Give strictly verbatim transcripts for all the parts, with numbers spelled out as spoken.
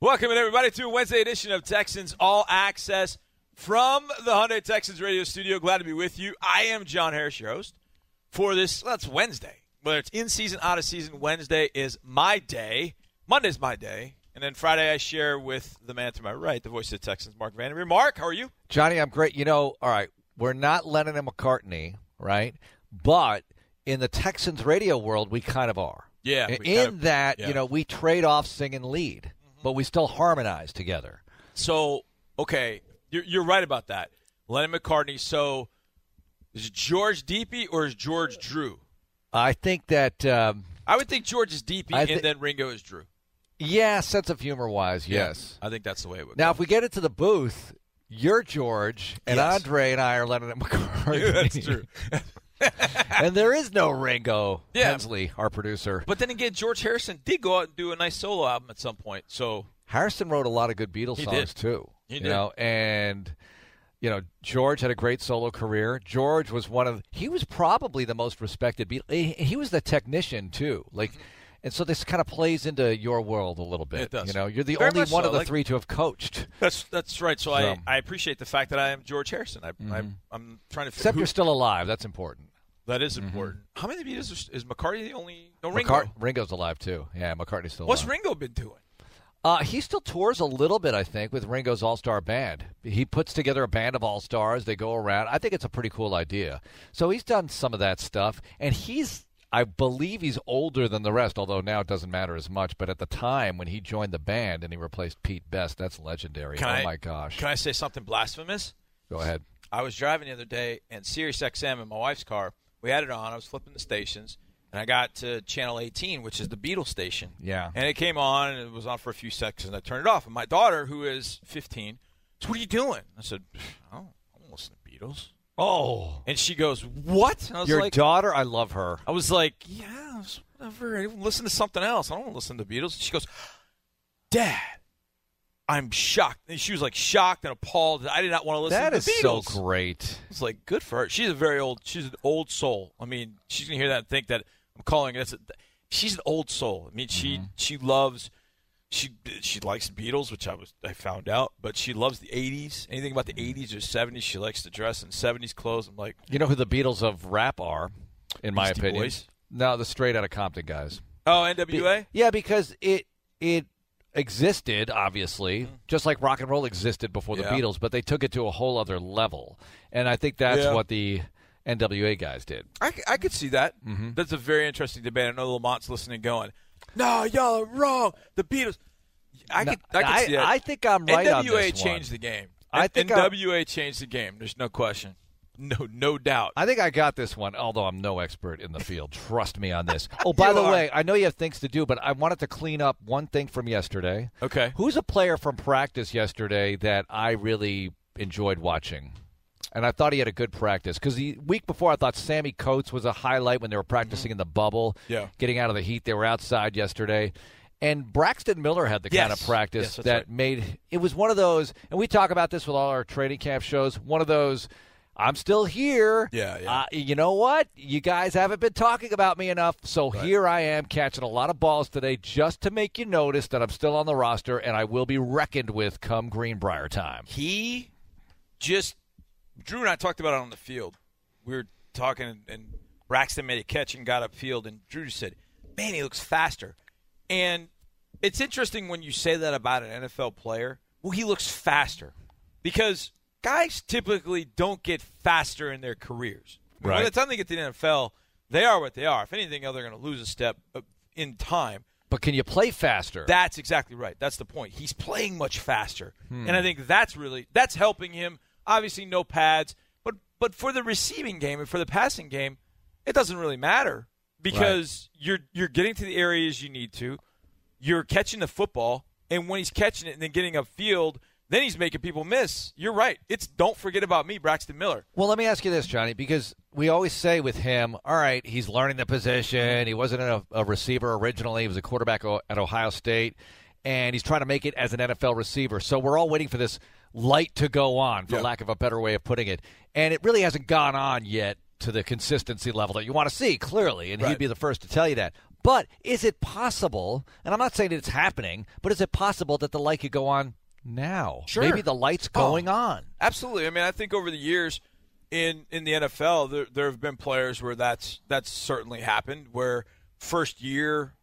Welcome in, everybody, to a Wednesday edition of Texans All Access from the Hyundai Texans Radio Studio. Glad to be with you. I am John Harris, your host, for this. Well, it's Wednesday. Whether it's in-season, out-of-season, Wednesday is my day. Monday's my day. And then Friday I share with the man to my right, the voice of the Texans, Mark Vandermeer. Mark, how are you? Johnny, I'm great. You know, all right, we're not Lennon and McCartney, right? But in the Texans radio world, we kind of are. Yeah. In kind of, that, yeah. you know, we trade off sing and lead. But we still harmonize together. So, okay, you're, you're right about that. Lennon McCartney, so is it George Deepy or is George Drew? I think that um, – I would think George is Deepy th- and then Ringo is Drew. Yeah, sense of humor-wise, yeah, yes. I think that's the way it would now, go. Now, if we get into the booth, you're George and yes. Andre and I are Lennon and McCartney. Yeah, that's true. And there is no Ringo yeah. Hensley, our producer. But then again, George Harrison did go out and do a nice solo album at some point. So Harrison wrote a lot of good Beatles he songs did. too. He you did. know, and you know, George had a great solo career. George was one of he was probably the most respected Beatle. He, he was the technician too. Like, mm-hmm. and so this kind of plays into your world a little bit. It does. You know, you're the Very only one so. of the like, three to have coached. That's that's right. So, so. I, I appreciate the fact that I am George Harrison. I, mm-hmm. I'm I'm trying to. Except who, you're still alive. That's important. That is important. Mm-hmm. How many Beatles is, is McCartney the only? No, Ringo. McCart- Ringo's alive too. Yeah, McCartney's still. What's alive. What's Ringo been doing? Uh, he still tours a little bit, I think, with Ringo's all-star band. He puts together a band of all-stars. They go around. I think it's a pretty cool idea. So he's done some of that stuff, and he's, I believe, he's older than the rest. Although now it doesn't matter as much. But at the time when he joined the band and he replaced Pete Best, that's legendary. Can oh I, my gosh! Can I say something blasphemous? Go ahead. I was driving the other day, and Sirius X M in my wife's car. We had it on. I was flipping the stations, and I got to channel eighteen, which is the Beatles station. Yeah. And it came on, and it was on for a few seconds, and I turned it off. And my daughter, who is fifteen, said, "What are you doing?" I said, "I don't, I don't listen to Beatles." Oh. And she goes, "What?" I was Your like, daughter? I love her. I was like, "Yeah, whatever. I listen to something else. I don't want to listen to Beatles." She goes, "Dad, I'm shocked." And she was like shocked and appalled. I did not want to listen that to the Beatles. That is so great. It's like good for her. She's a very old. She's an old soul. I mean, she's gonna hear that and think that I'm calling it. That's a, she's an old soul. I mean, she mm-hmm. she loves. She she likes Beatles, which I was I found out, but she loves the eighties. Anything about the eighties or seventies, she likes to dress in seventies clothes. I'm like, you know who the Beatles of rap are, in my opinion? Boys? No, the Straight Outta Compton guys. Oh, N W A. Be- yeah, because it it. existed, obviously, mm-hmm. just like rock and roll existed before yeah. the Beatles, but they took it to a whole other level. And I think that's yeah. what the N W A guys did. I, I could see that. Mm-hmm. That's a very interesting debate. I know Lamont's listening going, "No, y'all are wrong. The Beatles." I no, could, I, could I, see that. I think I'm right N W A on this one. N W A changed the game. I think N W A I'm... changed the game. There's no question. No, no doubt. I think I got this one, although I'm no expert in the field. Trust me on this. Oh, by the are. way, I know you have things to do, but I wanted to clean up one thing from yesterday. Okay. Who's a player from practice yesterday that I really enjoyed watching? And I thought he had a good practice. Because the week before, I thought Sammy Coates was a highlight when they were practicing mm-hmm. in the bubble, yeah. getting out of the heat. They were outside yesterday. And Braxton Miller had the yes. kind of practice yes, that right. made – it was one of those – and we talk about this with all our training camp shows, one of those – I'm still here. Yeah, yeah. Uh, you know what? You guys haven't been talking about me enough, so right. here I am catching a lot of balls today just to make you notice that I'm still on the roster and I will be reckoned with come Greenbrier time. He just – Drew and I talked about it on the field. We were talking, and Braxton made a catch and got upfield, and Drew said, "Man, he looks faster." And it's interesting when you say that about an N F L player. Well, he looks faster because – guys typically don't get faster in their careers. Right. By the time they get to the N F L, they are what they are. If anything, they're going to lose a step in time. But can you play faster? That's exactly right. That's the point. He's playing much faster. Hmm. And I think that's really – that's helping him. Obviously, no pads. But but for the receiving game and for the passing game, it doesn't really matter because right. you're you're getting to the areas you need to. You're catching the football. And when he's catching it and then getting upfield – then he's making people miss. You're right. It's don't forget about me, Braxton Miller. Well, let me ask you this, Johnny, because we always say with him, all right, he's learning the position. He wasn't a, a receiver originally. He was a quarterback o- at Ohio State, and he's trying to make it as an N F L receiver. So we're all waiting for this light to go on, for yep. lack of a better way of putting it. And it really hasn't gone on yet to the consistency level that you want to see, clearly, and right. he'd be the first to tell you that. But is it possible, and I'm not saying that it's happening, but is it possible that the light could go on now? Sure. Maybe the light's going oh, on. Absolutely. I mean, I think over the years in, in the N F L, there, there have been players where that's that's certainly happened, where first year,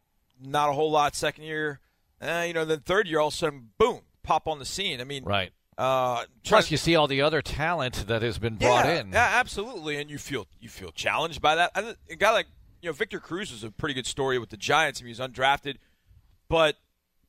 not a whole lot, second year, eh, you know, then third year, all of a sudden, boom, pop on the scene. I mean, right. Uh, Plus, you see all the other talent that has been brought yeah, in. Yeah, absolutely, and you feel you feel challenged by that. I, a guy like you know Victor Cruz is a pretty good story with the Giants. I mean, he's undrafted, but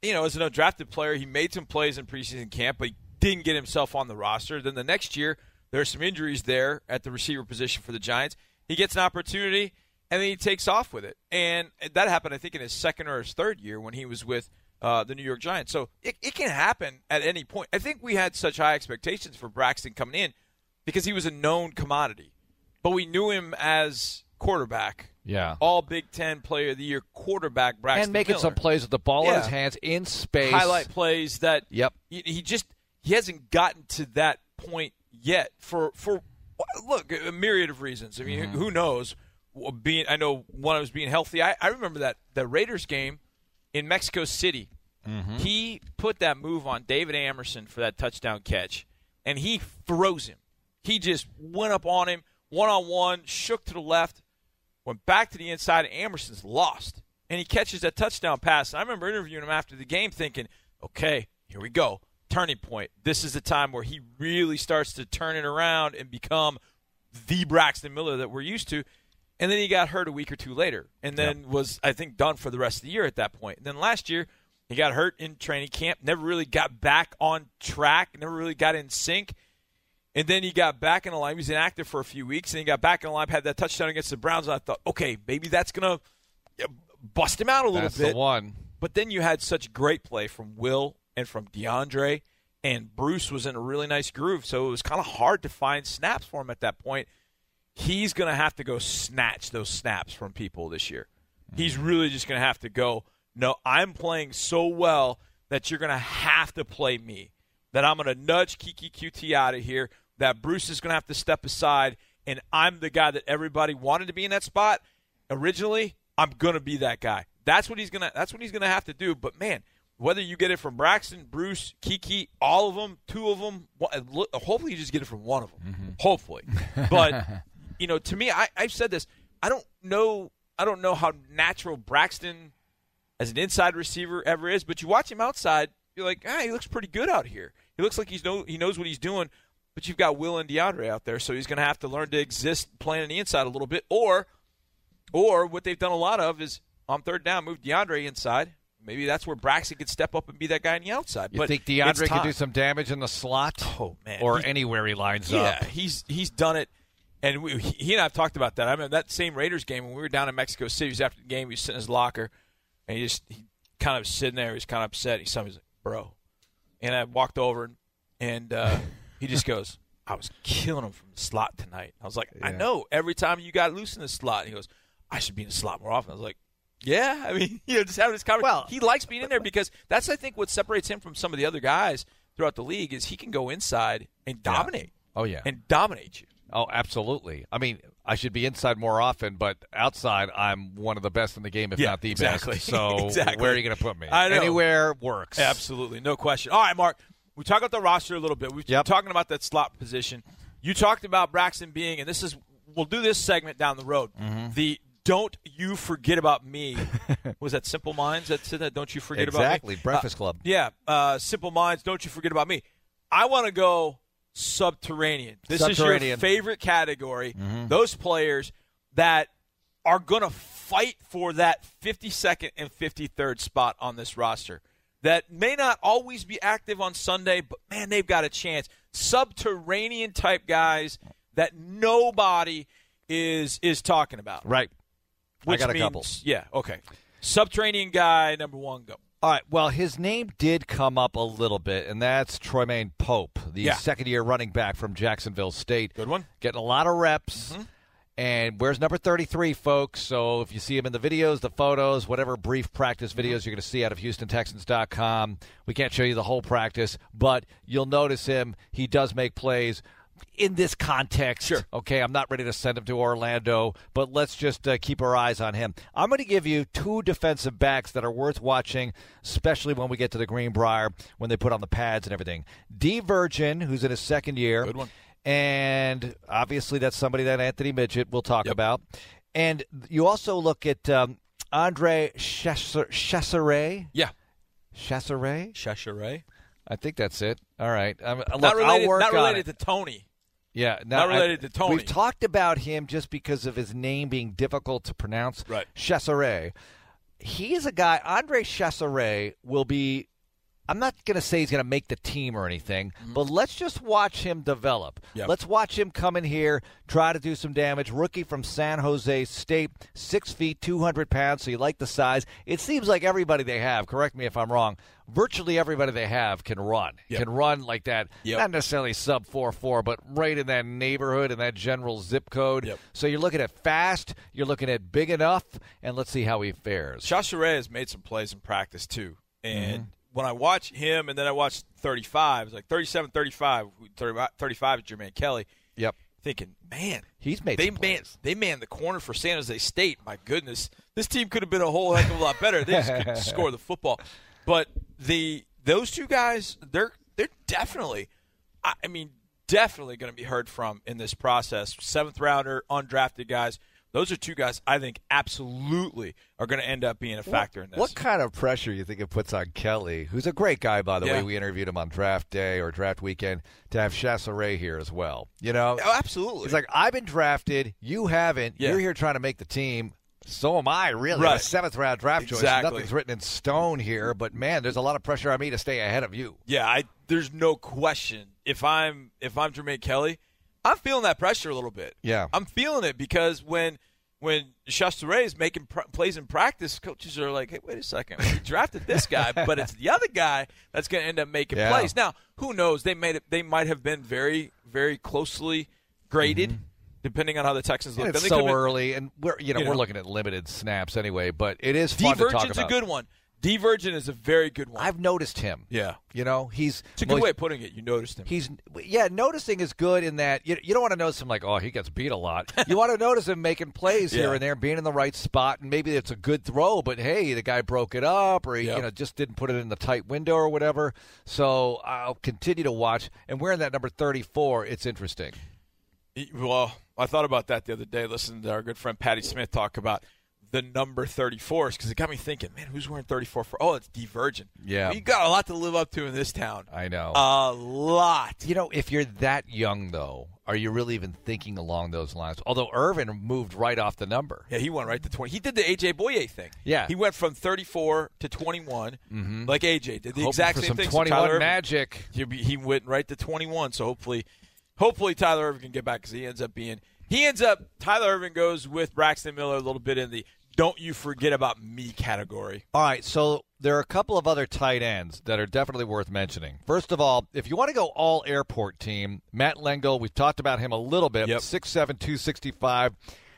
you know, as an undrafted player, he made some plays in preseason camp, but he didn't get himself on the roster. Then the next year, there are some injuries there at the receiver position for the Giants. He gets an opportunity, and then he takes off with it. And that happened, I think, in his second or his third year when he was with Uh, the New York Giants. So it, it can happen at any point. I think we had such high expectations for Braxton coming in because he was a known commodity. But we knew him as quarterback. Yeah. All Big Ten Player of the Year quarterback Braxton And making Miller. Some plays with the ball yeah. in his hands in space. Highlight plays that yep. he, he just he hasn't gotten to that point yet for, for look, a myriad of reasons. I mean, mm-hmm. who knows? Being, I know when I was being healthy, I, I remember that, that Raiders game in Mexico City, mm-hmm. he put that move on David Amerson for that touchdown catch, and he froze him. He just went up on him, one-on-one, shook to the left, went back to the inside, and Amerson's lost. And he catches that touchdown pass. And I remember interviewing him after the game thinking, okay, here we go, turning point. This is the time where he really starts to turn it around and become the Braxton Miller that we're used to. And then he got hurt a week or two later and then yep. was, I think, done for the rest of the year at that point. And then last year, he got hurt in training camp, never really got back on track, never really got in sync. And then he got back in the line. He was inactive for a few weeks, and he got back in the line, had that touchdown against the Browns. And I thought, okay, maybe that's going to bust him out a little that's bit. That's the one. But then you had such great play from Will and from DeAndre, and Bruce was in a really nice groove. So it was kind of hard to find snaps for him at that point. He's going to have to go snatch those snaps from people this year. He's really just going to have to go, no, I'm playing so well that you're going to have to play me, that I'm going to nudge Keke Coutee out of here, that Bruce is going to have to step aside, and I'm the guy that everybody wanted to be in that spot. Originally, I'm going to be that guy. That's what he's going to that's what he's going to have to do. But, man, whether you get it from Braxton, Bruce, Keke, all of them, two of them, hopefully you just get it from one of them. Mm-hmm. Hopefully. But – you know, to me, I, I've said this. I don't know. I don't know how natural Braxton, as an inside receiver, ever is. But you watch him outside, you're like, ah, he looks pretty good out here. He looks like he's no, he knows what he's doing. But you've got Will and DeAndre out there, so he's going to have to learn to exist playing on the inside a little bit. Or, or what they've done a lot of is on third down, move DeAndre inside. Maybe that's where Braxton could step up and be that guy on the outside. You but think DeAndre can do some damage in the slot? Oh man, or he, anywhere he lines yeah, up. Yeah, he's he's done it. And we, he and I have talked about that. I mean, that same Raiders game when we were down in Mexico City, after the game, he was sitting in his locker, and he just he kind of sitting there. He was kind of upset. He saw me, he's like, bro. And I walked over, and, and uh, he just goes, I was killing him from the slot tonight. I was like, yeah. I know. Every time you got loose in the slot. And he goes, I should be in the slot more often. I was like, yeah. I mean, you know, just having this conversation. Well, he likes being in there because that's, I think, what separates him from some of the other guys throughout the league is he can go inside and dominate. Yeah. Oh, yeah. And dominate you. Oh, absolutely. I mean, I should be inside more often, but outside, I'm one of the best in the game, if yeah, not the exactly. best. So exactly. Where are you going to put me? I know. Anywhere works. Absolutely. No question. All right, Mark, we talked about the roster a little bit. We've yep. been talking about that slot position. You talked about Braxton being, and this is we'll do this segment down the road, mm-hmm. the Don't You Forget About Me. Was that Simple Minds that said that? Don't You Forget exactly. About Me? Exactly. Breakfast uh, Club. Yeah. Uh, Simple Minds, Don't You Forget About Me. I want to go – Subterranean. This Subterranean. is your favorite category. Mm-hmm. Those players that are going to fight for that fifty-second and fifty-third spot on this roster that may not always be active on Sunday, but, man, they've got a chance. Subterranean-type guys that nobody is is talking about. Right. Which I got a means, couple. Yeah, okay. Subterranean guy, number one, go. All right, well, his name did come up a little bit, and that's Treymaine Pope, the yeah. second-year running back from Jacksonville State. Good one. Getting a lot of reps, mm-hmm. and where's number thirty-three, folks? So if you see him in the videos, the photos, whatever brief practice videos you're going to see out of Houston Texans dot com, we can't show you the whole practice, but you'll notice him. He does make plays. in this context. Sure. Okay, I'm not ready to send him to Orlando, but let's just uh, keep our eyes on him. I'm going to give you two defensive backs that are worth watching, especially when we get to the Greenbrier, when they put on the pads and everything. D. Virgin, who's in his second year. Good one. And obviously that's somebody that Anthony Midgett will talk yep. about. And you also look at um, Andre Chachere. Yeah. Chachere? Chachere. I think that's it. All right. I'm, look, not related, I'll work not related on it. to Tony. Yeah. No, not related I, to Tony. We've talked about him just because of his name being difficult to pronounce. Right. Chachere. He is a guy, Andre Chachere will be, I'm not going to say he's going to make the team or anything, mm-hmm. but let's just watch him develop. Yep. Let's watch him come in here, try to do some damage. Rookie from San Jose State, six feet, two hundred pounds, so you like the size. It seems like everybody they have, correct me if I'm wrong, virtually everybody they have can run, yep. can run like that. Yep. Not necessarily sub four four, but right in that neighborhood and that general zip code. Yep. So you're looking at fast, you're looking at big enough, and let's see how he fares. Chachere has made some plays in practice too, and mm-hmm. – when I watch him and then I watch thirty-five, it's like thirty-seven, thirty-five, thirty-five is Jermaine Kelly. Yep. Thinking, man, he's made they manned, they manned the corner for San Jose State. My goodness, this team could have been a whole heck of a lot better. They just couldn't score the football. But the those two guys, they're they're definitely, I, I mean, definitely going to be heard from in this process. Seventh rounder, undrafted guys. Those are two guys I think absolutely are going to end up being a factor in this. What kind of pressure do you think it puts on Kelly, who's a great guy, by the yeah. way? We interviewed him on draft day or draft weekend, to have Chachere here as well. You know, oh, absolutely. It's like, I've been drafted. You haven't. Yeah. You're here trying to make the team. So am I, really. Right. A seventh-round draft exactly. choice. Nothing's written in stone here. But, man, there's a lot of pressure on me to stay ahead of you. Yeah, I, there's no question. If I'm if I'm Jermaine Kelly, I'm feeling that pressure a little bit. Yeah. I'm feeling it because when when Chachere is making pr- plays in practice, coaches are like, hey, wait a second. We drafted this guy, but it's the other guy that's going to end up making yeah. plays. Now, who knows? They made it, they might have been very, very closely graded mm-hmm. depending on how the Texans look. And it's so early, and we're, you know, you we're know. looking at limited snaps anyway, but it is fun D-Virgin's to talk about. D-Virgin's a good one. D. Virgin is a very good one. I've noticed him. Yeah. You know, he's... It's a good well, way of putting it. You noticed him. He's Yeah, noticing is good in that you, you don't want to notice him like, oh, he gets beat a lot. You want to notice him making plays yeah. here and there, being in the right spot, and maybe it's a good throw, but, hey, the guy broke it up or he yep. you know, just didn't put it in the tight window or whatever. So I'll continue to watch. And wearing that number thirty-four, it's interesting. Well, I thought about that the other day listening to our good friend Patty Smith talk about the number thirty-four, because it got me thinking, man, who's wearing thirty-four for? Oh, it's D. Virgin. Yeah. You got a lot to live up to in this town. I know. A lot. You know, if you're that young, though, are you really even thinking along those lines? Although Irvin moved right off the number. Yeah, he went right to twenty. He did the A J. Boye thing. Yeah. He went from thirty-four to twenty-one, mm-hmm. like A J. Did the hoping exact same thing. twenty-one so Tyler magic. Irvin, he went right to twenty-one, so hopefully hopefully Tyler Irvin can get back because he ends up being – He ends up, Tyler Irvin goes with Braxton Miller a little bit in the don't you forget about me category. All right, so there are a couple of other tight ends that are definitely worth mentioning. First of all, if you want to go all airport team, Matt Lengel, we've talked about him a little bit, yep. six seven, two sixty-five.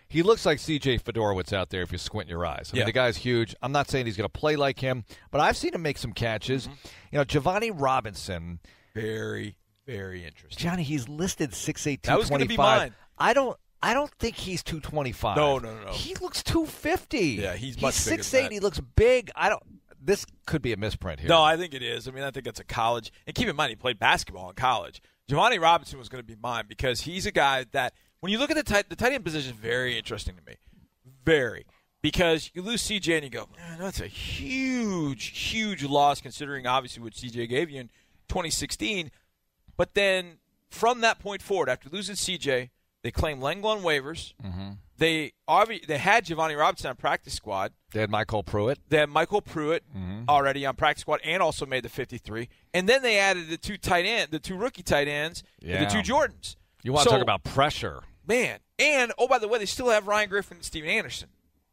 He looks like C J. Fiedorowicz out there if you squint your eyes. I mean, yeah. the guy's huge. I'm not saying he's going to play like him, but I've seen him make some catches. Mm-hmm. You know, Jovanni Robinson. Very, very interesting. Johnny, he's listed six eight, two twenty-five. That was going to be mine. I don't I don't think he's two twenty-five. No, no, no, no. He looks two fifty. Yeah, he's much he's bigger six eight, than that. He looks big. I don't this could be a misprint here. No, I think it is. I mean, I think it's a college. And keep in mind he played basketball in college. Jovanni Robinson was going to be mine because he's a guy that when you look at the tight the tight end position is very interesting to me. Very. Because you lose C J and you go, man, that's a huge, huge loss considering obviously what C J gave you in twenty sixteen. But then from that point forward, after losing C J, they claimed Lengel on waivers. Mm-hmm. They they had Jovanni Robinson on practice squad. They had Michael Pruitt. They had Michael Pruitt mm-hmm. already on practice squad and also made the fifty-three. And then they added the two tight end, the two rookie tight ends yeah. and the two Jordans. You want so, to talk about pressure. Man. And, oh, by the way, they still have Ryan Griffin and Steven Anderson.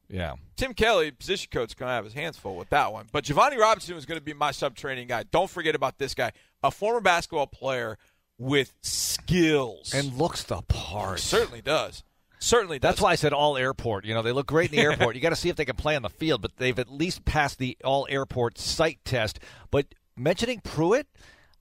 Yeah. Tim Kelly, position coach, is going to have his hands full with that one. But Jovanni Robinson is going to be my sub-training guy. Don't forget about this guy, a former basketball player with skills. And looks the part. Certainly does. Certainly does. That's why I said all airport. You know, they look great in the airport. You got to see if they can play on the field, but they've at least passed the all airport sight test. But mentioning Pruitt,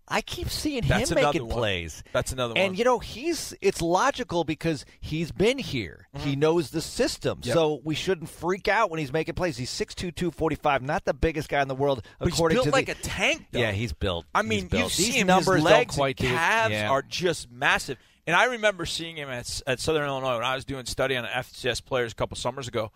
I keep seeing That's him making one. plays. That's another one. And, you know, he's it's logical because he's been here. Mm-hmm. He knows the system. Yep. So we shouldn't freak out when he's making plays. He's six two, two forty-five, not the biggest guy in the world. But according he's built to like the, a tank, though. Yeah, he's built. I mean, built. you see him, his legs quite and calves yeah. are just massive. And I remember seeing him at, at Southern Illinois when I was doing study on F C S players a couple summers ago.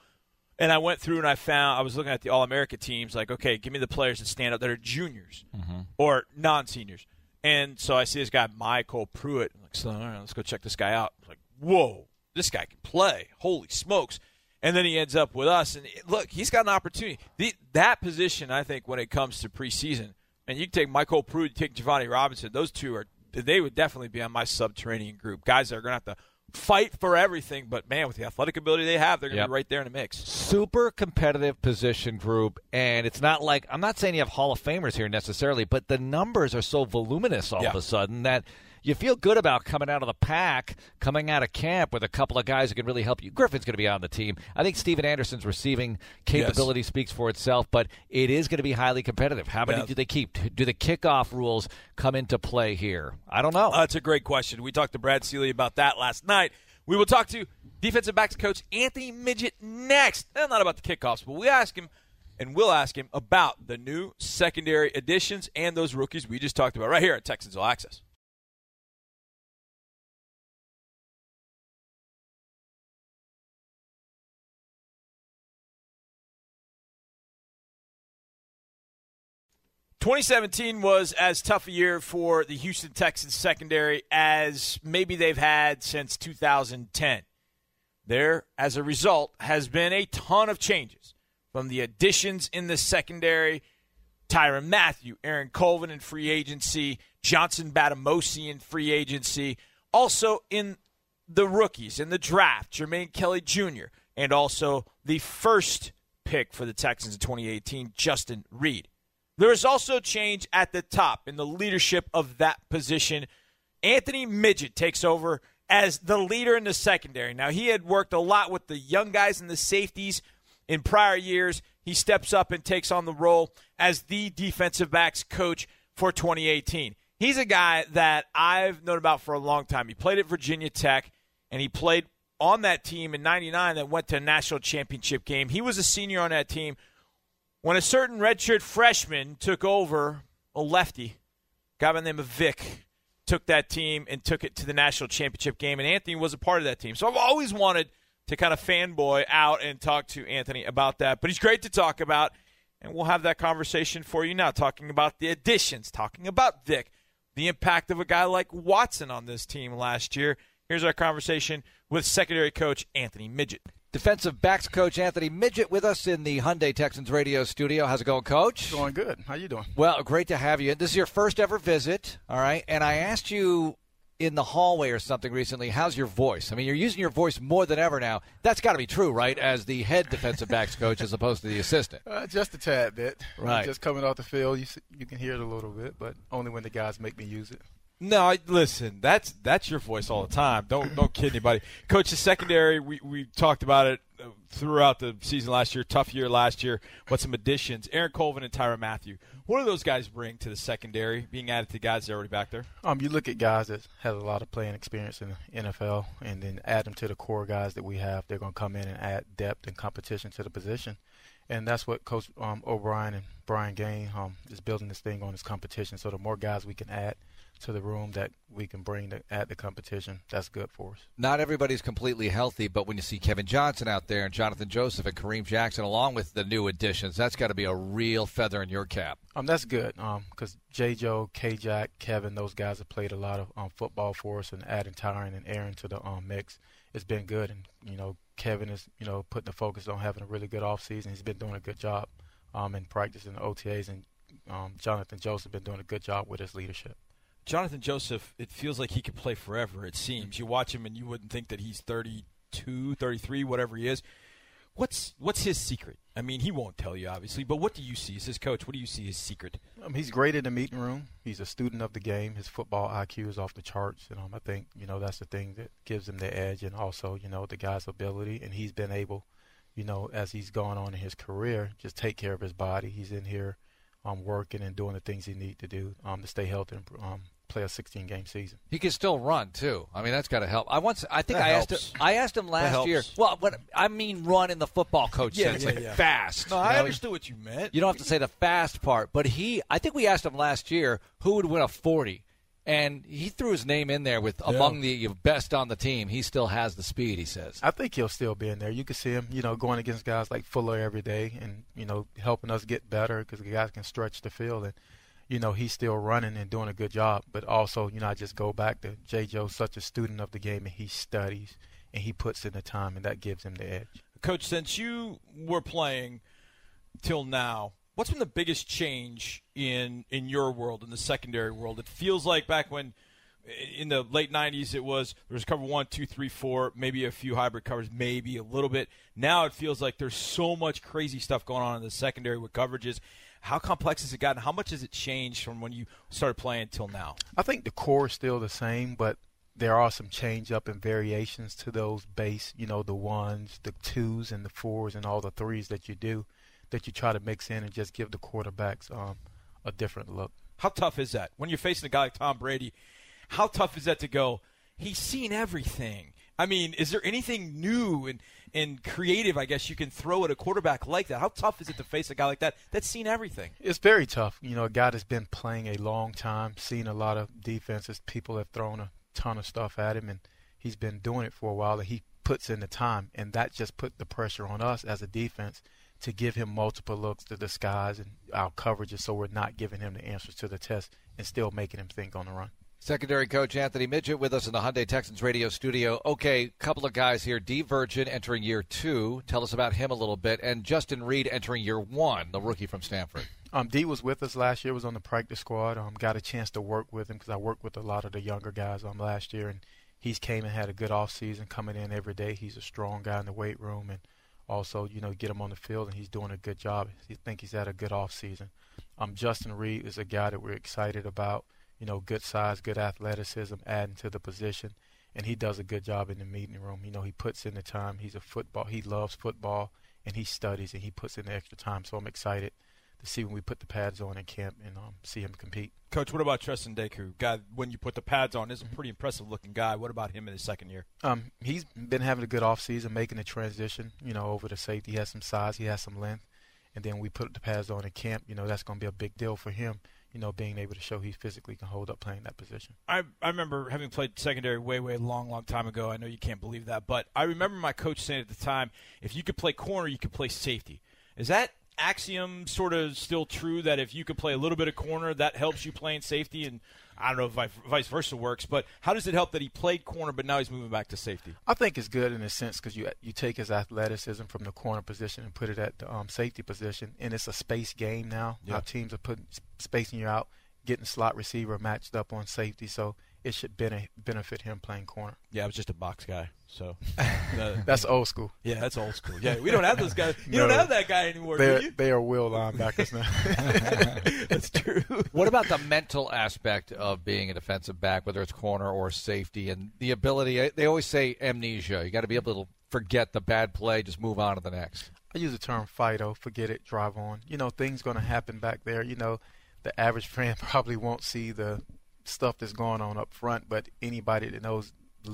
And I went through and I found – I was looking at the All-America teams like, okay, give me the players that stand out that are juniors mm-hmm. or non-seniors. And so I see this guy, Michael Pruitt. I'm like, so, all right, let's go check this guy out. I'm like, whoa, this guy can play. Holy smokes. And then he ends up with us. And, look, he's got an opportunity. The, that position, I think, when it comes to preseason, and you can take Michael Pruitt, take Jovanni Robinson. Those two are – they would definitely be on my subterranean group, guys that are going to have to – fight for everything, but, man, with the athletic ability they have, they're going to yep. be right there in the mix. Super competitive position group, and it's not like – I'm not saying you have Hall of Famers here necessarily, but the numbers are so voluminous all yeah. of a sudden that you feel good about coming out of the pack, coming out of camp with a couple of guys who can really help you. Griffin's going to be on the team. I think Steven Anderson's receiving capability yes. speaks for itself, but it is going to be highly competitive. How many yeah. do they keep? Do the kickoff rules come into play here? I don't know. Uh, that's a great question. We talked to Brad Seeley about that last night. We will talk to defensive backs coach Anthony Midgett next. And not about the kickoffs, but we ask him and we'll ask him about the new secondary additions and those rookies we just talked about right here at Texans All Access. twenty seventeen was as tough a year for the Houston Texans secondary as maybe they've had since two thousand ten. There, as a result, has been a ton of changes from the additions in the secondary. Tyrann Mathieu, Aaron Colvin in free agency, Johnson Batamosi in free agency. Also in the rookies, in the draft, Jermaine Kelly Junior, and also the first pick for the Texans in twenty eighteen, Justin Reed. There is also change at the top in the leadership of that position. Anthony Midgett takes over as the leader in the secondary. Now, he had worked a lot with the young guys and the safeties in prior years. He steps up and takes on the role as the defensive backs coach for twenty eighteen. He's a guy that I've known about for a long time. He played at Virginia Tech, and he played on that team in ninety-nine that went to a national championship game. He was a senior on that team. When a certain redshirt freshman took over, a lefty, a guy by the name of Vick, took that team and took it to the national championship game, and Anthony was a part of that team. So I've always wanted to kind of fanboy out and talk to Anthony about that. But he's great to talk about, and we'll have that conversation for you now, talking about the additions, talking about Vick, the impact of a guy like Watson on this team last year. Here's our conversation with secondary coach Anthony Midgett. Defensive backs coach Anthony Midgett with us in the Hyundai Texans Radio Studio. How's it going, Coach? Going good. How you doing? Well, great to have you. This is your first ever visit, all right? And I asked you in the hallway or something recently, how's your voice? I mean, you're using your voice more than ever now. That's got to be true, right, as the head defensive backs coach as opposed to the assistant? Uh, just a tad bit. Right. Just coming off the field, you you can hear it a little bit, but only when the guys make me use it. No, I, listen, that's that's your voice all the time. Don't don't kid anybody. Coach, the secondary, we, we talked about it throughout the season last year, tough year last year, but some additions. Aaron Colvin and Tyrann Mathieu. What do those guys bring to the secondary, being added to guys that are already back there? Um, you look at guys that have a lot of playing experience in the N F L and then add them to the core guys that we have. They're going to come in and add depth and competition to the position. And that's what Coach um, O'Brien and Brian Gain um, is building this thing on, is competition. So the more guys we can add to the room that we can bring to, at the competition, that's good for us. Not everybody's completely healthy, but when you see Kevin Johnson out there and Jonathan Joseph and Kareem Jackson along with the new additions, that's got to be a real feather in your cap. Um, that's good because um, J-Joe, K-Jack, Kevin, those guys have played a lot of um, football for us, and adding Tyrann and Aaron to the um, mix, it's been good. And, you know, Kevin is, you know, putting the focus on having a really good offseason. He's been doing a good job um, in practice and O T As, and um, Jonathan Joseph has been doing a good job with his leadership. Jonathan Joseph, it feels like he could play forever, it seems. You watch him and you wouldn't think that he's thirty-two, thirty-three, whatever he is. What's what's his secret? I mean, he won't tell you, obviously, but what do you see as his coach? What do you see his secret? Um, he's great in the meeting room. He's a student of the game. His football I Q is off the charts. And um, I think, you know, that's the thing that gives him the edge, and also, you know, the guy's ability. And he's been able, you know, as he's gone on in his career, just take care of his body. He's in here um, working and doing the things he needs to do um, to stay healthy and um, play a sixteen-game season. He can still run, too. I mean, that's got to help. I once, I think that I helps. asked him, I asked him last year. Well, what, I mean run in the football coach yeah, sense, yeah, like yeah. fast. No, I you know, understood what you meant. You don't have to say the fast part, but he, I think we asked him last year who would win a forty. And he threw his name in there with yeah. among the best on the team. He still has the speed, he says. I think he'll still be in there. You can see him, you know, going against guys like Fuller every day and, you know, helping us get better because the guys can stretch the field. And, you know, he's still running and doing a good job. But also, you know, I just go back to J. Joe's such a student of the game, and he studies and he puts in the time, and that gives him the edge. Coach, since you were playing till now, what's been the biggest change in, in your world, in the secondary world? It feels like back when in the late nineties it was there was cover one, two, three, four, maybe a few hybrid covers, maybe a little bit. Now it feels like there's so much crazy stuff going on in the secondary with coverages. How complex has it gotten? How much has it changed from when you started playing till now? I think the core is still the same, but there are some change-up and variations to those base, you know, the ones, the twos, and the fours, and all the threes that you do. That you try to mix in and just give the quarterbacks um, a different look. How tough is that? When you're facing a guy like Tom Brady, how tough is that to go, he's seen everything? I mean, is there anything new and, and creative, I guess, you can throw at a quarterback like that? How tough is it to face a guy like that that's seen everything? It's very tough. You know, a guy that's been playing a long time, seen a lot of defenses, people have thrown a ton of stuff at him, and he's been doing it for a while, and he puts in the time, and that just put the pressure on us as a defense to give him multiple looks to disguise and our coverages so we're not giving him the answers to the test and still making him think on the run. Secondary coach Anthony Midgett with us in the Hyundai Texans radio studio. Okay, couple of guys here. D. Virgin entering year two. Tell us about him a little bit. And Justin Reed entering year one, the rookie from Stanford. Um, D was with us last year, was on the practice squad. Um, got a chance to work with him because I worked with a lot of the younger guys um, last year. And he's came and had a good offseason coming in every day. He's a strong guy in the weight room. And also, you know, get him on the field, and he's doing a good job. I think he's had a good offseason. Um, Justin Reed is a guy that we're excited about. You know, good size, good athleticism, adding to the position, and he does a good job in the meeting room. You know, he puts in the time. He's a football. He loves football, and he studies, and he puts in the extra time. So I'm excited to see when we put the pads on in camp and um, see him compete. Coach, what about Tristan Deku? Guy, when you put the pads on, is a pretty impressive-looking guy. What about him in his second year? Um, he's been having a good offseason, making a transition, you know, over to safety. He has some size. He has some length. And then we put the pads on in camp. You know, that's going to be a big deal for him, you know, being able to show he physically can hold up playing that position. I, I remember having played secondary way, way long, long time ago. I know you can't believe that. But I remember my coach saying at the time, if you could play corner, you could play safety. Is that – axiom sort of still true, that if you could play a little bit of corner, that helps you playing safety? And I don't know if vice versa works, but how does it help that he played corner but now he's moving back to safety? I think it's good in a sense because you you take his athleticism from the corner position and put it at the um, safety position, and it's a space game now. Yeah. Our teams are putting spacing you out, getting slot receiver matched up on safety, so it should bene- benefit him playing corner. Yeah, I was just a box guy. So the, that's old school. Yeah, that's old school. Yeah, we don't have those guys. You no, don't have that guy anymore, do you? They are Will linebackers now. That's true. What about the mental aspect of being a defensive back, whether it's corner or safety, and the ability? They always say amnesia. You got to be able to forget the bad play, just move on to the next. I use the term FIDO, forget it, drive on. You know, things going to happen back there. You know, the average fan probably won't see the stuff that's going on up front, but anybody that knows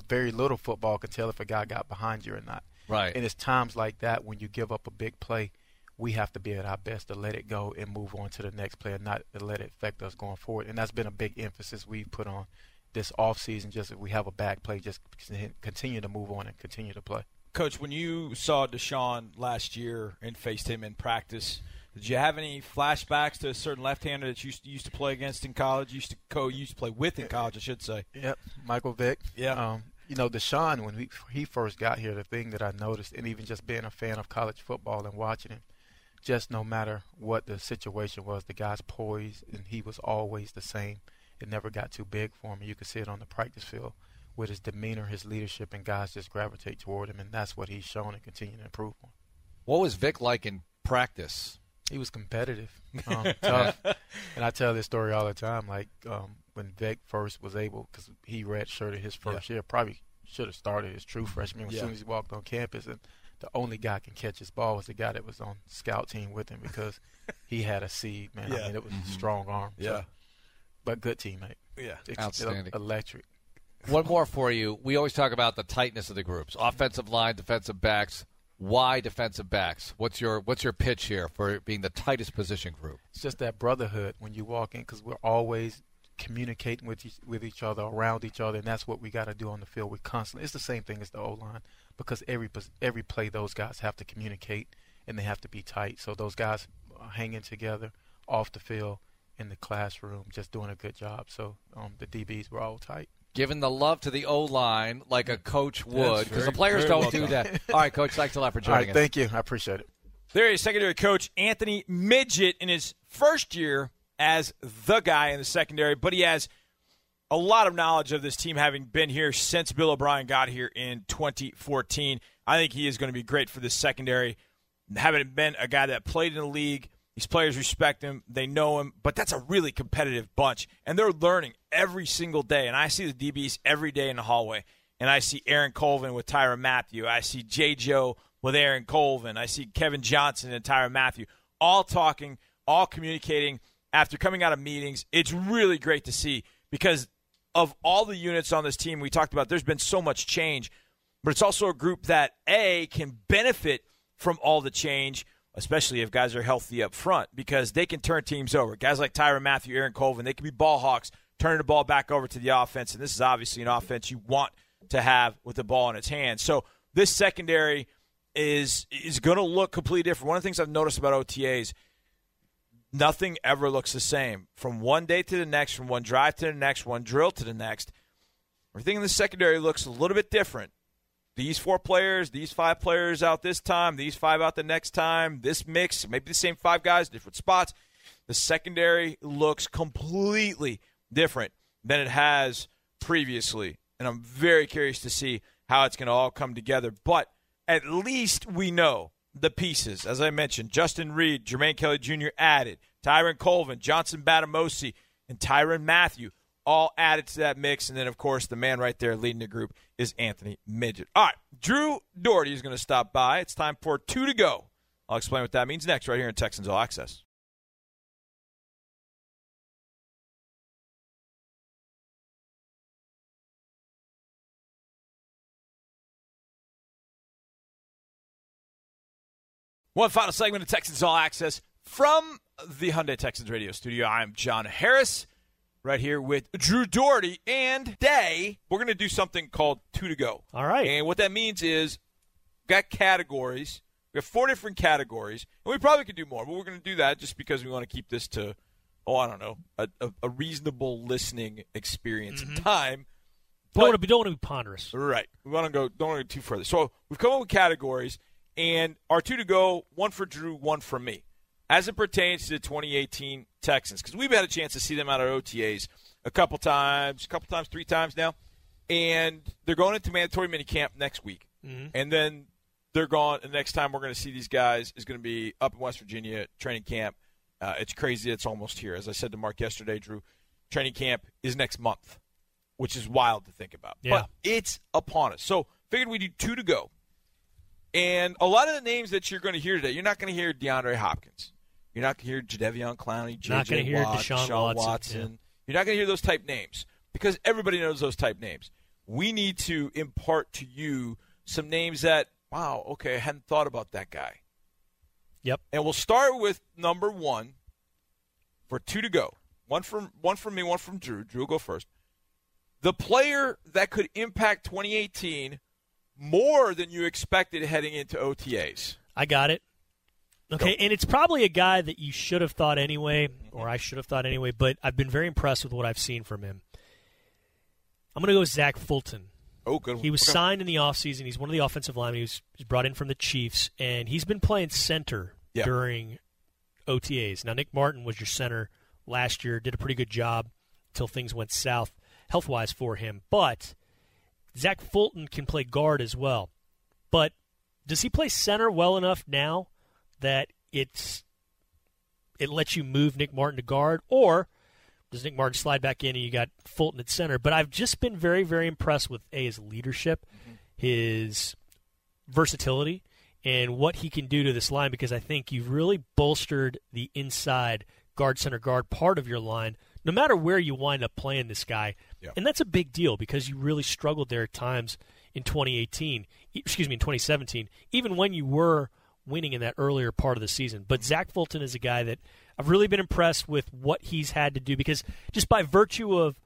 very little football can tell if a guy got behind you or not. Right. And it's times like that when you give up a big play, we have to be at our best to let it go and move on to the next play and not let it affect us going forward. And that's been a big emphasis we've put on this offseason. Just if we have a bad play, just continue to move on and continue to play. Coach, when you saw Deshaun last year and faced him in practice, did you have any flashbacks to a certain left-hander that you used to play against in college, used to co, used to play with in college, I should say? Yep, Michael Vick. Yeah. Um, you know, Deshaun, when we, he first got here, the thing that I noticed, and even just being a fan of college football and watching him, just no matter what the situation was, the guy's poised, and he was always the same. It never got too big for him. You could see it on the practice field with his demeanor, his leadership, and guys just gravitate toward him, and that's what he's shown and continuing to improve on. What was Vick like in practice? He was competitive, um, tough. And I tell this story all the time, like um, when Vic first was able, because he redshirted his first yeah. year, probably should have started his true freshman yeah. as soon as he walked on campus. And the only guy can catch his ball was the guy that was on scout team with him because he had a seed, man. Yeah. I mean, it was mm-hmm. a strong arm. Yeah. So. But good teammate. Yeah. It's outstanding. Electric. One more for you. We always talk about the tightness of the groups. Offensive line, defensive backs. Why defensive backs? What's your what's your pitch here for being the tightest position group? It's just that brotherhood when you walk in because we're always communicating with each, with each other, around each other, and that's what we got to do on the field. We constantly. It's the same thing as the O-line because every every play those guys have to communicate and they have to be tight. So those guys are hanging together off the field in the classroom, just doing a good job. So um, the D Bs were all tight. Giving the love to the O-line like a coach would, because the players don't well do done. that. All right, Coach, thanks a lot for joining us. All right, thank us. you. I appreciate it. There is secondary coach Anthony Midgett in his first year as the guy in the secondary, but he has a lot of knowledge of this team, having been here since Bill O'Brien got here in twenty fourteen. I think he is going to be great for this secondary. Having been a guy that played in the league, these players respect him. They know him. But that's a really competitive bunch. And they're learning every single day. And I see the D Bs every day in the hallway. And I see Aaron Colvin with Tyrann Mathieu. I see J. Joe with Aaron Colvin. I see Kevin Johnson and Tyrann Mathieu. All talking, all communicating after coming out of meetings. It's really great to see because of all the units on this team we talked about, there's been so much change. But it's also a group that, A, can benefit from all the change, especially if guys are healthy up front, because they can turn teams over. Guys like Tyrann Mathieu, Aaron Colvin, they can be ball hawks, turning the ball back over to the offense, and this is obviously an offense you want to have with the ball in its hands. So this secondary is is going to look completely different. One of the things I've noticed about O T As, nothing ever looks the same. From one day to the next, from one drive to the next, one drill to the next, everything in the secondary looks a little bit different. These four players, these five players out this time, these five out the next time, this mix, maybe the same five guys, different spots. The secondary looks completely different than it has previously. And I'm very curious to see how it's going to all come together. But at least we know the pieces. As I mentioned, Justin Reed, Jermaine Kelly Junior added, Tyrann Colvin, Johnson Batamosi, and Tyrann Mathieu. All added to that mix. And then, of course, the man right there leading the group is Anthony Midgett. All right, Drew Doherty is going to stop by. It's time for two to go. I'll explain what that means next right here in Texans All Access. One final segment of Texans All Access from the Hyundai Texans Radio Studio. I'm John Harris. Right here with Drew Doherty, and today we're going to do something called Two to Go. All right. And what that means is we've got categories. We have four different categories, and we probably could do more, but we're going to do that just because we want to keep this to, oh, I don't know, a, a, a reasonable listening experience and mm-hmm. time. But don't want to be, don't want to be ponderous. Right. We want to go, don't want to go too further. So we've come up with categories, and our Two to Go, one for Drew, one for me, as it pertains to the twenty eighteen Texans, because we've had a chance to see them out of O T As a couple times, a couple times, three times now, and they're going into mandatory minicamp next week, mm-hmm. and then they're gone. The next time we're going to see these guys is going to be up in West Virginia, training camp. Uh, it's crazy. It's almost here. As I said to Mark yesterday, Drew, training camp is next month, which is wild to think about. Yeah. But it's upon us. So figured we do Two to Go. And a lot of the names that you're going to hear today, you're not going to hear DeAndre Hopkins. You're not going to hear Jadeveon Clowney, J J Watt, Deshaun, Deshaun Watson. Watson. Yeah. You're not going to hear those type names because everybody knows those type names. We need to impart to you some names that, wow, okay, I hadn't thought about that guy. Yep. And we'll start with number one for Two to Go. One from, one from me, one from Drew. Drew will go first. The player that could impact twenty eighteen more than you expected heading into O T As. I got it. Okay, and it's probably a guy that you should have thought anyway, or I should have thought anyway, but I've been very impressed with what I've seen from him. I'm going to go with Zach Fulton. Oh, good. He was okay. signed in the offseason. He's one of the offensive linemen. He was brought in from the Chiefs, and he's been playing center yeah. during O T As. Now, Nick Martin was your center last year, did a pretty good job until things went south health-wise for him. But Zach Fulton can play guard as well. But does he play center well enough now that it's it lets you move Nick Martin to guard, or does Nick Martin slide back in and you got Fulton at center? But I've just been very, very impressed with, A, his leadership, mm-hmm. his versatility, and what he can do to this line, because I think you've really bolstered the inside guard, center guard part of your line, no matter where you wind up playing this guy. Yeah. And that's a big deal because you really struggled there at times in twenty eighteen, excuse me, in twenty seventeen, even when you were winning in that earlier part of the season. But Zach Fulton is a guy that I've really been impressed with what he's had to do, because just by virtue of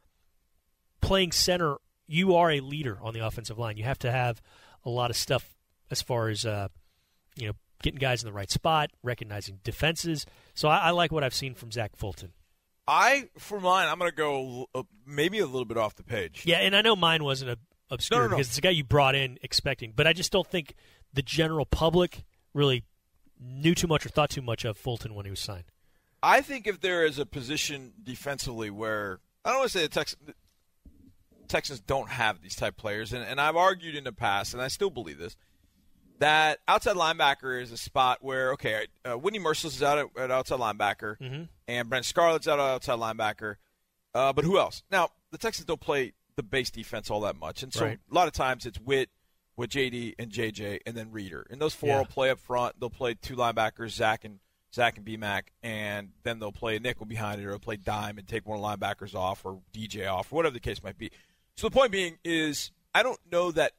playing center, you are a leader on the offensive line. You have to have a lot of stuff as far as uh, you know, getting guys in the right spot, recognizing defenses. So I, I like what I've seen from Zach Fulton. I, for mine, I'm going to go uh, maybe a little bit off the page. Yeah, and I know mine wasn't a, obscure no, no, no. because it's a guy you brought in expecting, but I just don't think the general public really knew too much or thought too much of Fulton when he was signed. I think if there is a position defensively where – I don't want to say the Tex- Texans don't have these type players, and, and I've argued in the past, and I still believe this, that outside linebacker is a spot where, okay, uh, Whitney Merciless is out at, at outside linebacker, mm-hmm. and Brent Scarlett's out at outside linebacker, uh, but who else? Now, the Texans don't play the base defense all that much, and so right. a lot of times it's Witt, with J D and J J, and then Reeder. And those four yeah. will play up front. They'll play two linebackers, Zach and Zach and B-Mac, and then they'll play nickel behind it, or they'll play dime and take one of the linebackers off or D J off, or whatever the case might be. So the point being is I don't know that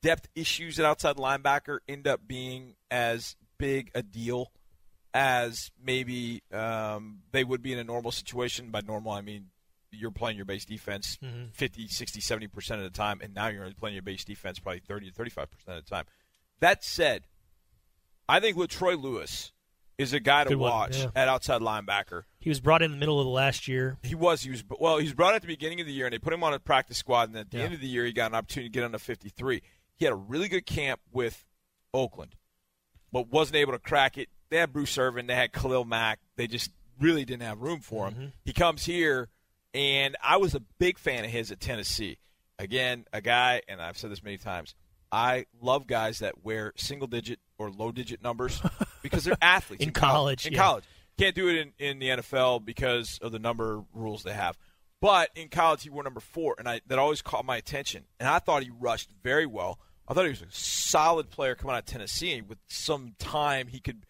depth issues at outside linebacker end up being as big a deal as maybe um, they would be in a normal situation. By normal, I mean you're playing your base defense mm-hmm. fifty, sixty, seventy percent of the time, and now you're only playing your base defense probably thirty to thirty-five percent of the time. That said, I think LaTroy Lewis is a guy to Good watch yeah. at outside linebacker. He was brought in the middle of the last year. He was. He was well, he was brought at the beginning of the year, and they put him on a practice squad, and at the yeah. end of the year he got an opportunity to get on a fifty-three. He had a really good camp with Oakland, but wasn't able to crack it. They had Bruce Irvin. They had Khalil Mack. They just really didn't have room for him. Mm-hmm. He comes here, and I was a big fan of his at Tennessee. Again, a guy, and I've said this many times, I love guys that wear single-digit or low-digit numbers because they're athletes. in, in college. college. In yeah. college. Can't do it in, in the N F L because of the number rules they have. But in college, he wore number four, and I, that always caught my attention. And I thought he rushed very well. I thought he was a solid player coming out of Tennessee, and with some time he could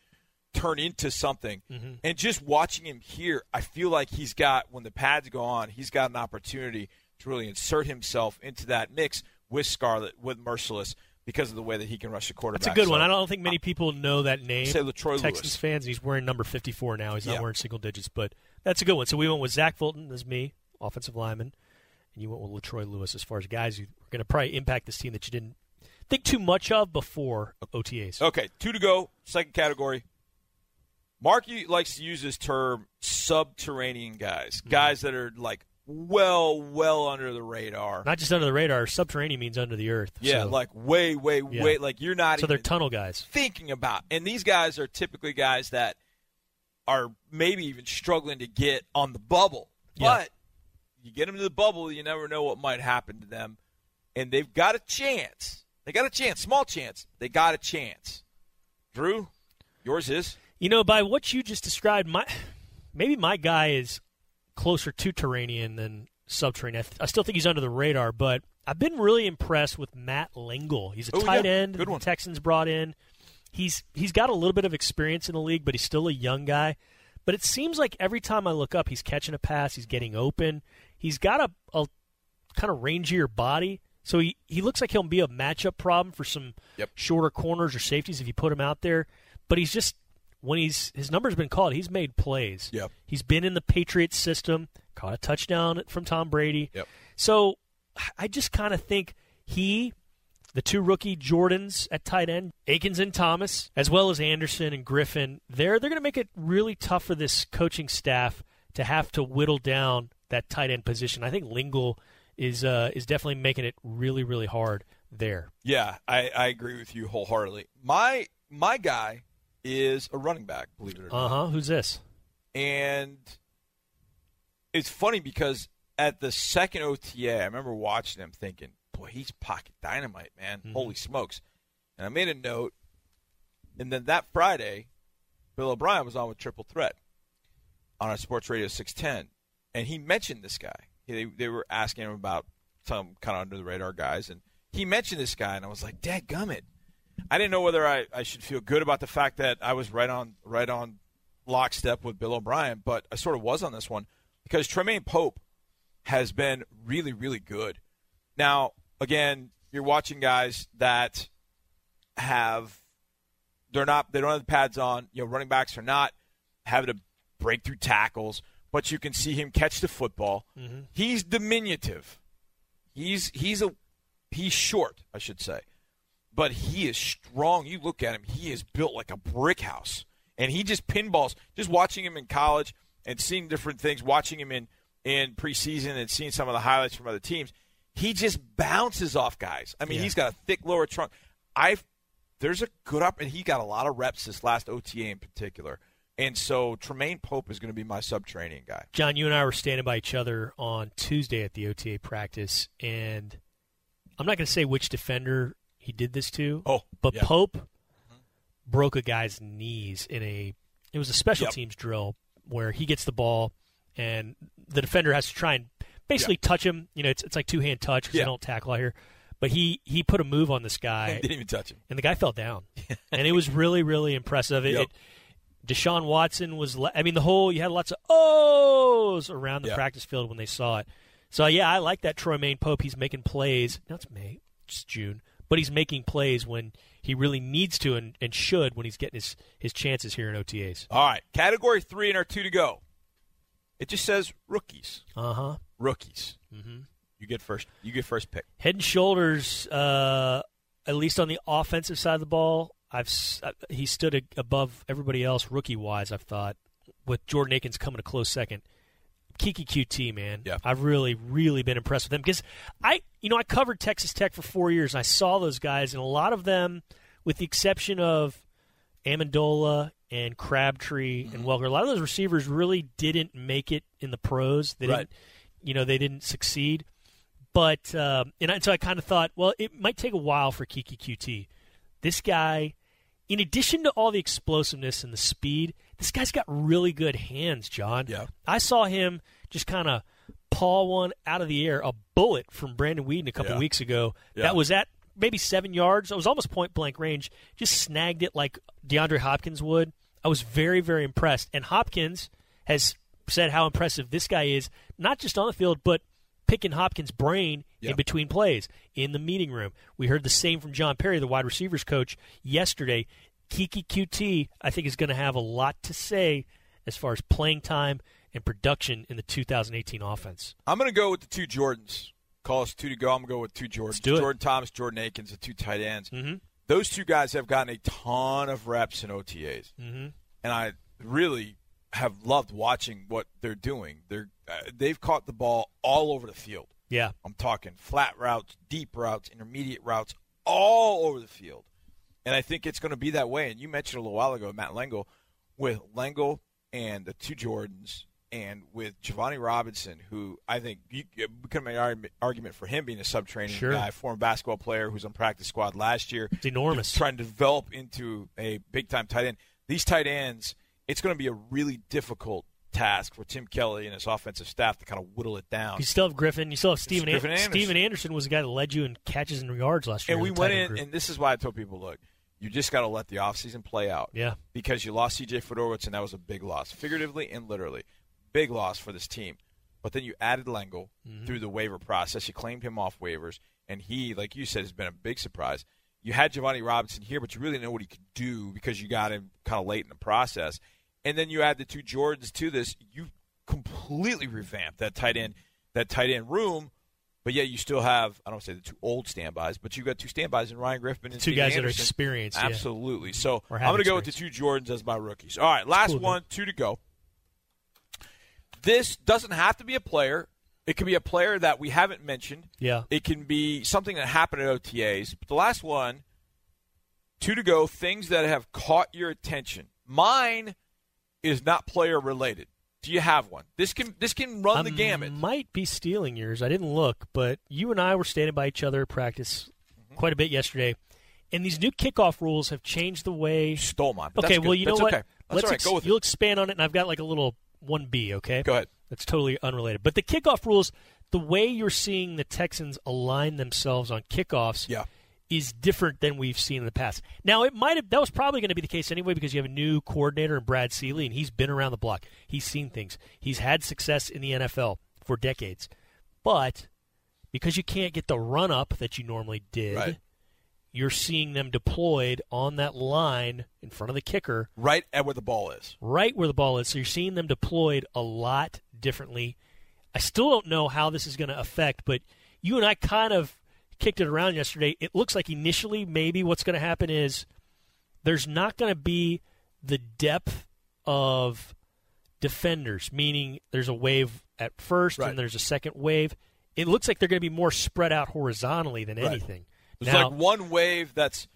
turn into something. Mm-hmm. And just watching him here, I feel like he's got, when the pads go on, he's got an opportunity to really insert himself into that mix with Scarlett, with Merciless, because of the way that he can rush the quarterback. That's a good so, one. I don't think many people know that name. Say LaTroy Texans Lewis. Fans, he's wearing number fifty-four now. He's not yeah. wearing single digits, but that's a good one. So we went with Zach Fulton, that's me, offensive lineman, and you went with LaTroy Lewis as far as guys who are going to probably impact this team that you didn't think too much of before O T As. Okay, two to go, second category. Mark likes to use this term, subterranean guys, mm-hmm. guys that are like well, well under the radar. Not just under the radar. Subterranean means under the earth. Yeah, so. like way, way, yeah. way. Like you're not so even they're tunnel guys. Thinking about. And these guys are typically guys that are maybe even struggling to get on the bubble. Yeah. But you get them to the bubble, you never know what might happen to them. And they've got a chance. They got a chance, small chance. They got a chance. Drew, yours is? You know, by what you just described, my maybe my guy is closer to Tyrannian than subterranean. I, th- I still think he's under the radar, but I've been really impressed with Matt Lengel. He's a oh, tight yeah. end Good the one. Texans brought in. He's He's got a little bit of experience in the league, but he's still a young guy. But it seems like every time I look up, he's catching a pass, he's getting open. He's got a, a kind of rangier body. So he, he looks like he'll be a matchup problem for some yep. shorter corners or safeties if you put him out there. But he's just, when he's his number's been called, he's made plays. Yep. He's been in the Patriots system, caught a touchdown from Tom Brady. Yep. So I just kind of think he, the two rookie Jordans at tight end, Akins and Thomas, as well as Anderson and Griffin, they're, they're going to make it really tough for this coaching staff to have to whittle down that tight end position. I think Lengel is uh, is definitely making it really, really hard there. Yeah, I, I agree with you wholeheartedly. My my guy is a running back, believe it or uh-huh. not. Uh-huh, who's this? And it's funny because at the second O T A, I remember watching him thinking, boy, he's pocket dynamite, man. Mm-hmm. Holy smokes. And I made a note, and then that Friday, Bill O'Brien was on with Triple Threat on our Sports Radio six ten, and he mentioned this guy. They, they were asking him about some kind of under-the-radar guys, and he mentioned this guy, and I was like, dadgummit. I didn't know whether I, I should feel good about the fact that I was right on right on lockstep with Bill O'Brien, but I sort of was on this one because Treymaine Pope has been really, really good. Now, again, you're watching guys that have they're not they don't have the pads on. You know, running backs are not having to break through tackles, but you can see him catch the football. Mm-hmm. He's diminutive. He's he's a he's short, I should say. But he is strong. You look at him, he is built like a brick house. And he just pinballs. Just watching him in college and seeing different things, watching him in, in preseason and seeing some of the highlights from other teams, he just bounces off guys. I mean, yeah. He's got a thick lower trunk. I've There's a good up, and he got a lot of reps this last O T A in particular. And so Treymaine Pope is going to be my sub-training guy. John, you and I were standing by each other on Tuesday at the O T A practice, and I'm not going to say which defender – he did this too. Oh, but yeah. Pope mm-hmm. broke a guy's knees in a – it was a special yep. teams drill where he gets the ball and the defender has to try and basically yep. touch him. You know, it's it's like two-hand touch because yeah. they don't tackle out here. But he, he put a move on this guy. He didn't even touch him. And the guy fell down. And it was really, really impressive. It, yep. it Deshaun Watson was – I mean, the whole – you had lots of ohs around the yep. practice field when they saw it. So, yeah, I like that Treymaine Pope. He's making plays. Now it's May. It's June. But he's making plays when he really needs to and, and should when he's getting his, his chances here in O T As. All right, Category three in our two to go. It just says rookies. Uh-huh. Rookies. Mm-hmm. You get first You get first pick. Head and shoulders, uh, at least on the offensive side of the ball, I've I, he stood a, above everybody else rookie-wise, I've thought, with Jordan Akins coming a close second. Keke Coutee, man. Yeah. I've really, really been impressed with them because I, you know, I covered Texas Tech for four years, and I saw those guys, and a lot of them, with the exception of Amendola and Crabtree mm-hmm. and Welker, a lot of those receivers really didn't make it in the pros. They right. didn't, you know, they didn't succeed. But um, and, I, and so I kind of thought, well, it might take a while for Keke Coutee. This guy, in addition to all the explosiveness and the speed, this guy's got really good hands, John. Yeah. I saw him just kind of paw one out of the air, a bullet from Brandon Weeden a couple yeah. weeks ago. Yeah. That was at maybe seven yards. It was almost point-blank range. Just snagged it like DeAndre Hopkins would. I was very, very impressed. And Hopkins has said how impressive this guy is, not just on the field, but picking Hopkins' brain yeah. in between plays, in the meeting room. We heard the same from John Perry, the wide receivers coach, yesterday. Keke Coutee, I think, is going to have a lot to say as far as playing time and production in the two thousand eighteen offense. I'm going to go with the two Jordans. Call us two to go. I'm going to go with two Jordans. Jordan Thomas, Jordan Akins, the two tight ends. Mm-hmm. Those two guys have gotten a ton of reps in O T As, mm-hmm. and I really have loved watching what they're doing. They're, uh, they've caught the ball all over the field. Yeah. I'm talking flat routes, deep routes, intermediate routes, all over the field. And I think it's going to be that way. And you mentioned a little while ago, Matt Lengel, with Lengel and the two Jordans and with Jovanni Robinson, who I think you, you could make an argument for him being a sub-training sure. guy, former basketball player who's on practice squad last year. It's enormous. Trying to develop into a big-time tight end. These tight ends, it's going to be a really difficult task for Tim Kelly and his offensive staff to kind of whittle it down. You still have Griffin. You still have Steven An- Anderson. Steven Anderson was the guy that led you in catches and yards last year. And we went in, group. And this is why I told people, look, you just got to let the offseason play out. Yeah. Because you lost C J Fiedorowicz, and that was a big loss, figuratively and literally. Big loss for this team. But then you added Lengel mm-hmm. through the waiver process. You claimed him off waivers, and he, like you said, has been a big surprise. You had Jovanni Robinson here, but you really didn't know what he could do because you got him kind of late in the process. And then you add the two Jordans to this. You completely revamped that tight end, that tight end room. But, yeah, you still have, I don't want to say the two old standbys, but you've got two standbys in Ryan Griffin and Two Steve guys Anderson. That are experienced. Absolutely. Yeah. So I'm going to go with the two Jordans as my rookies. All right, last cool, one, man. Two to go. This doesn't have to be a player. It can be a player that we haven't mentioned. Yeah. It can be something that happened at O T As. But the last one, two to go, things that have caught your attention. Mine is not player-related. Do you have one? This can this can run I the gamut. Might be stealing yours. I didn't look, but you and I were standing by each other at practice mm-hmm. quite a bit yesterday, and these new kickoff rules have changed the way. You stole mine. But okay, well good. You that's know okay. what? That's Let's right. ex- Go with it. You'll expand on it, and I've got like a little one B. Okay, go ahead. That's totally unrelated. But the kickoff rules, the way you're seeing the Texans align themselves on kickoffs, yeah. is different than we've seen in the past. Now, it might have that was probably going to be the case anyway because you have a new coordinator in Brad Seeley, and he's been around the block. He's seen things. He's had success in the N F L for decades. But because you can't get the run-up that you normally did, right. You're seeing them deployed on that line in front of the kicker. Right at where the ball is. Right where the ball is. So you're seeing them deployed a lot differently. I still don't know how this is going to affect, but you and I kind of kicked it around yesterday. It looks like initially maybe what's going to happen is there's not going to be the depth of defenders, meaning there's a wave at first right. and there's a second wave. It looks like they're going to be more spread out horizontally than right. anything. There's now, like one wave that's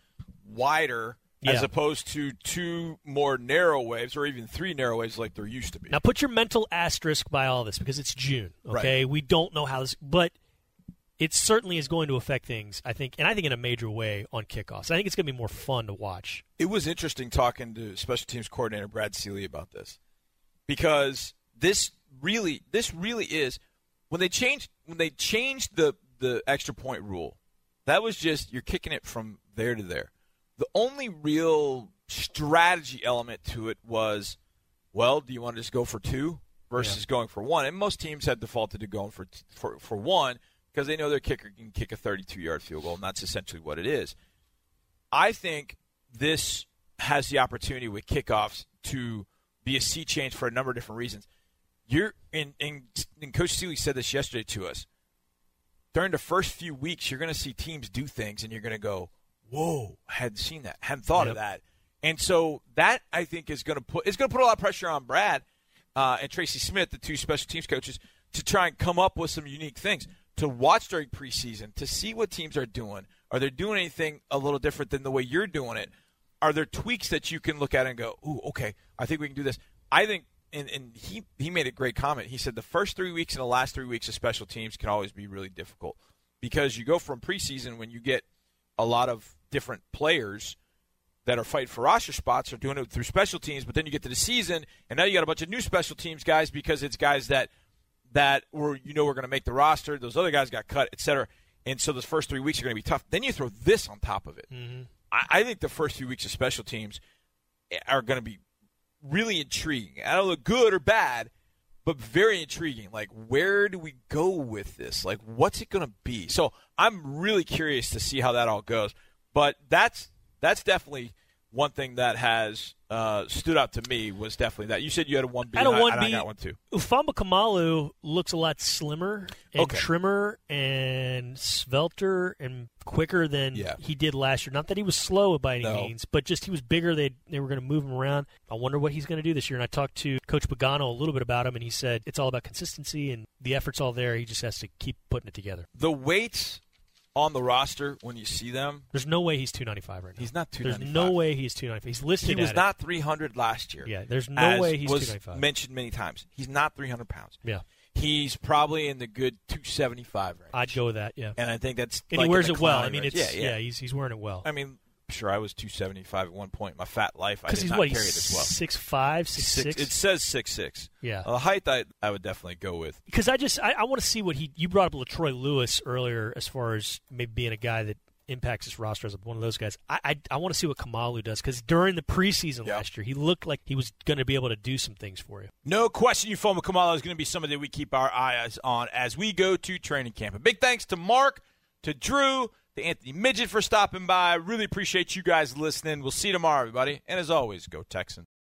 wider yeah. as opposed to two more narrow waves or even three narrow waves like there used to be. Now put your mental asterisk by all this because it's June, okay? Right. We don't know how this – but – it certainly is going to affect things, I think, and I think in a major way on kickoffs. I think it's going to be more fun to watch. It was interesting talking to special teams coordinator Brad Seeley about this because this really, this really is when they changed when they changed the the extra point rule. That was just you're kicking it from there to there. The only real strategy element to it was, well, do you want to just go for two versus yeah. going for one? And most teams had defaulted to going for for, for one. Because they know their kicker can kick a thirty-two-yard field goal, and that's essentially what it is. I think this has the opportunity with kickoffs to be a sea change for a number of different reasons. You're and, and, and Coach Seeley said this yesterday to us. During the first few weeks, you're going to see teams do things, and you're going to go, whoa, I hadn't seen that, I hadn't thought yep. of that. And so that, I think, is going to put it's going to put a lot of pressure on Brad uh, and Tracy Smith, the two special teams coaches, to try and come up with some unique things. To watch during preseason, to see what teams are doing. Are they doing anything a little different than the way you're doing it? Are there tweaks that you can look at and go, ooh, okay, I think we can do this? I think, and, and he, he made a great comment. He said the first three weeks and the last three weeks of special teams can always be really difficult because you go from preseason when you get a lot of different players that are fighting for roster spots are doing it through special teams, but then you get to the season, and now you got a bunch of new special teams guys because it's guys that – that we're, you know we're going to make the roster, those other guys got cut, et cetera. And so those first three weeks are going to be tough. Then you throw this on top of it. Mm-hmm. I, I think the first few weeks of special teams are going to be really intriguing. I don't know good or bad, but very intriguing. Like, where do we go with this? Like, what's it going to be? So I'm really curious to see how that all goes. But that's that's definitely one thing that has uh, stood out to me was definitely that. You said you had a one B, I had a one B. And I got one too. Ufamba Kamalu looks a lot slimmer and okay. trimmer and svelter and quicker than yeah. he did last year. Not that he was slow by any no. means, but just he was bigger. They they were going to move him around. I wonder what he's going to do this year. And I talked to Coach Pagano a little bit about him, and he said it's all about consistency and the effort's all there. He just has to keep putting it together. The weights on the roster when you see them. There's no way he's two ninety-five right now. He's not two ninety-five. There's no way he's two ninety-five. He's listed He was at not it. three hundred last year. Yeah, there's no way he's two ninety-five. Mentioned many times. He's not three hundred pounds. Yeah. He's probably in the good two seventy-five range. I'd go with that, yeah. And I think that's And like he wears it well. Range. I mean, it's yeah, yeah. yeah, he's he's wearing it well. I mean, sure I was two seventy-five at one point in my fat life. I did he's, not what, carry he's this well. six five, six six. It says six six. Yeah. Uh, the height I, I would definitely go with. Because I just I, I want to see what he you brought up LaTroy Lewis earlier as far as maybe being a guy that impacts his roster as one of those guys. I I, I want to see what Kamalu does because during the preseason yeah. last year he looked like he was going to be able to do some things for you. No question, Ufoma Kamalu is going to be somebody that we keep our eyes on as we go to training camp. A big thanks to Mark, to Drew, to Anthony Midgett for stopping by. Really appreciate you guys listening. We'll see you tomorrow, everybody. And as always, go Texans.